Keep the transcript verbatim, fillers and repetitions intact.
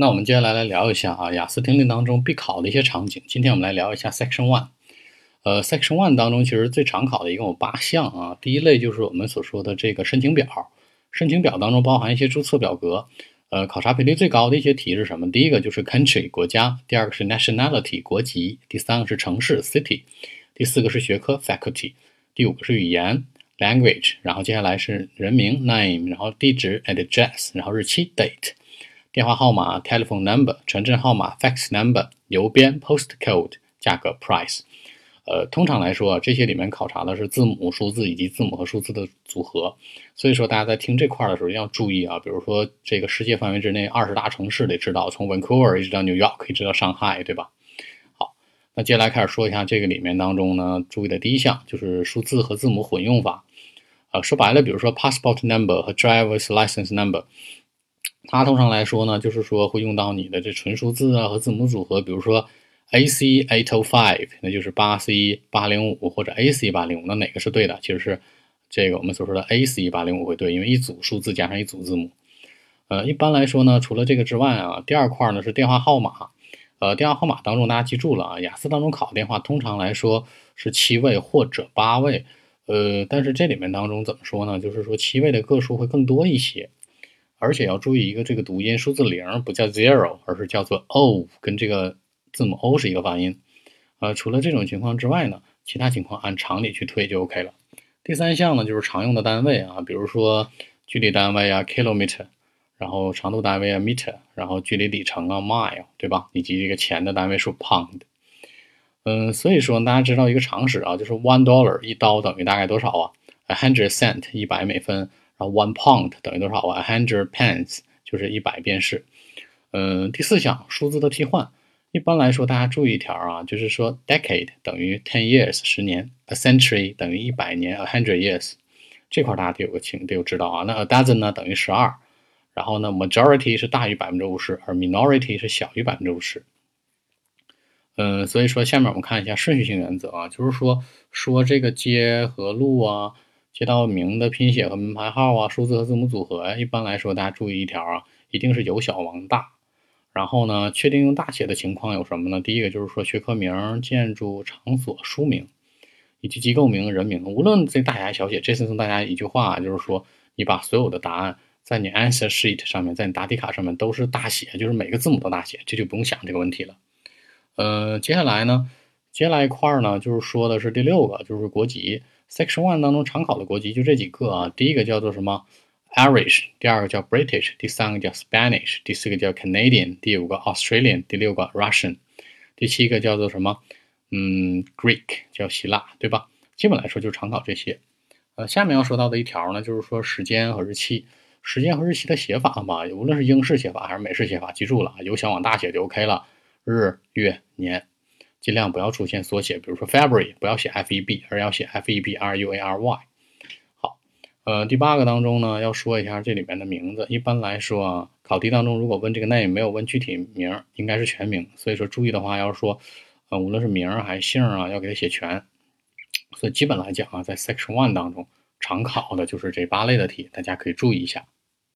那我们接下来来聊一下啊，雅思听力当中必考的一些场景。今天我们来聊一下 section one。呃 section one 当中其实最常考的一共有八项啊。第一类就是我们所说的这个申请表，申请表当中包含一些注册表格。呃，考察比例最高的一些题是什么？第一个就是 country 国家，第二个是 nationality 国籍，第三个是城市 city， 第四个是学科 faculty， 第五个是语言 language， 然后接下来是人名 name， 然后地址 address， 然后日期 date。电话号码 telephone number， 传真号码 fax number， 邮编 postcode， 价格 price。呃，通常来说，这些里面考察的是字母、数字以及字母和数字的组合，所以说大家在听这块的时候要注意啊。比如说这个世界范围之内二十大城市得知道，从 Vancouver 一直到 New York， 一直到上海，对吧？好，那接下来开始说一下这个里面当中呢，注意的第一项就是数字和字母混用法。呃，说白了，比如说 passport number 和 driver's license number。它通常来说呢，就是说会用到你的这纯数字啊和字母组合，比如说 A C eight oh five， 那就是 八 C 八零五 或者 A C 八零五， 那哪个是对的？其实是这个我们所说的 A C 八零五 会对，因为一组数字加上一组字母。呃，一般来说呢，除了这个之外啊，第二块呢是电话号码。呃，电话号码当中大家记住了啊，雅思当中考电话通常来说是七位或者八位，呃，但是这里面当中怎么说呢？就是说七位的个数会更多一些。而且要注意一个这个读音，数字零不叫 zero， 而是叫做 o， 跟这个字母 o 是一个发音。呃，除了这种情况之外呢，其他情况按常理去推就 OK 了。第三项呢就是常用的单位啊，比如说距离单位啊 kilometer， 然后长度单位啊 meter， 然后距离里程啊 mile， 对吧？以及这个钱的单位数 pound。嗯，所以说大家知道一个常识啊，就是 one dollar 一刀等于大概多少啊 ？a hundred cent 一百美分。然后 one pound 等于多少啊 ？one hundred pence 就是一百便士。嗯，第四项数字的替换，一般来说大家注意一条啊，就是说 decade 等于ten years 十年 ，a century 等于一百年 ，a hundred years 这块大家得有个情得有知道啊。那 a dozen 呢等于十二，然后呢 majority 是大于 百分之五十， 而 minority 是小于 百分之五十。嗯，所以说下面我们看一下顺序性原则啊，就是说说这个街和路啊。街道名的拼写和门牌号啊，数字和字母组合呀，一般来说大家注意一条啊，一定是由小往大。然后呢，确定用大写的情况有什么呢？第一个就是说学科名、建筑、场所、书名以及机构名、人名，无论这大写还小写，这次送大家一句话、啊，就是说你把所有的答案在你 answer sheet 上面，在你答题卡上面都是大写，就是每个字母都大写，这就不用想这个问题了。呃，接下来呢，接下来一块呢，就是说的是第六个，就是国籍。Section 一当中常考的国籍就这几个啊，第一个叫做什么 Irish， 第二个叫 British， 第三个叫 Spanish， 第四个叫 Canadian， 第五个 Australian， 第六个 Russian， 第七个叫做什么嗯 Greek， 叫希腊，对吧？基本来说就常考这些。呃，下面要说到的一条呢，就是说时间和日期，时间和日期的写法嘛，无论是英式写法还是美式写法，记住了，由小往大写就 OK 了，日月年。尽量不要出现缩写，比如说 February 不要写 F E B， 而要写 F E B R U A R Y。 好，呃，第八个当中呢要说一下这里面的名字，一般来说啊，考题当中如果问这个 name 没有问具体名，应该是全名，所以说注意的话要说呃，无论是名还是姓啊，要给它写全。所以基本来讲啊，在 section 一当中常考的就是这八类的题，大家可以注意一下。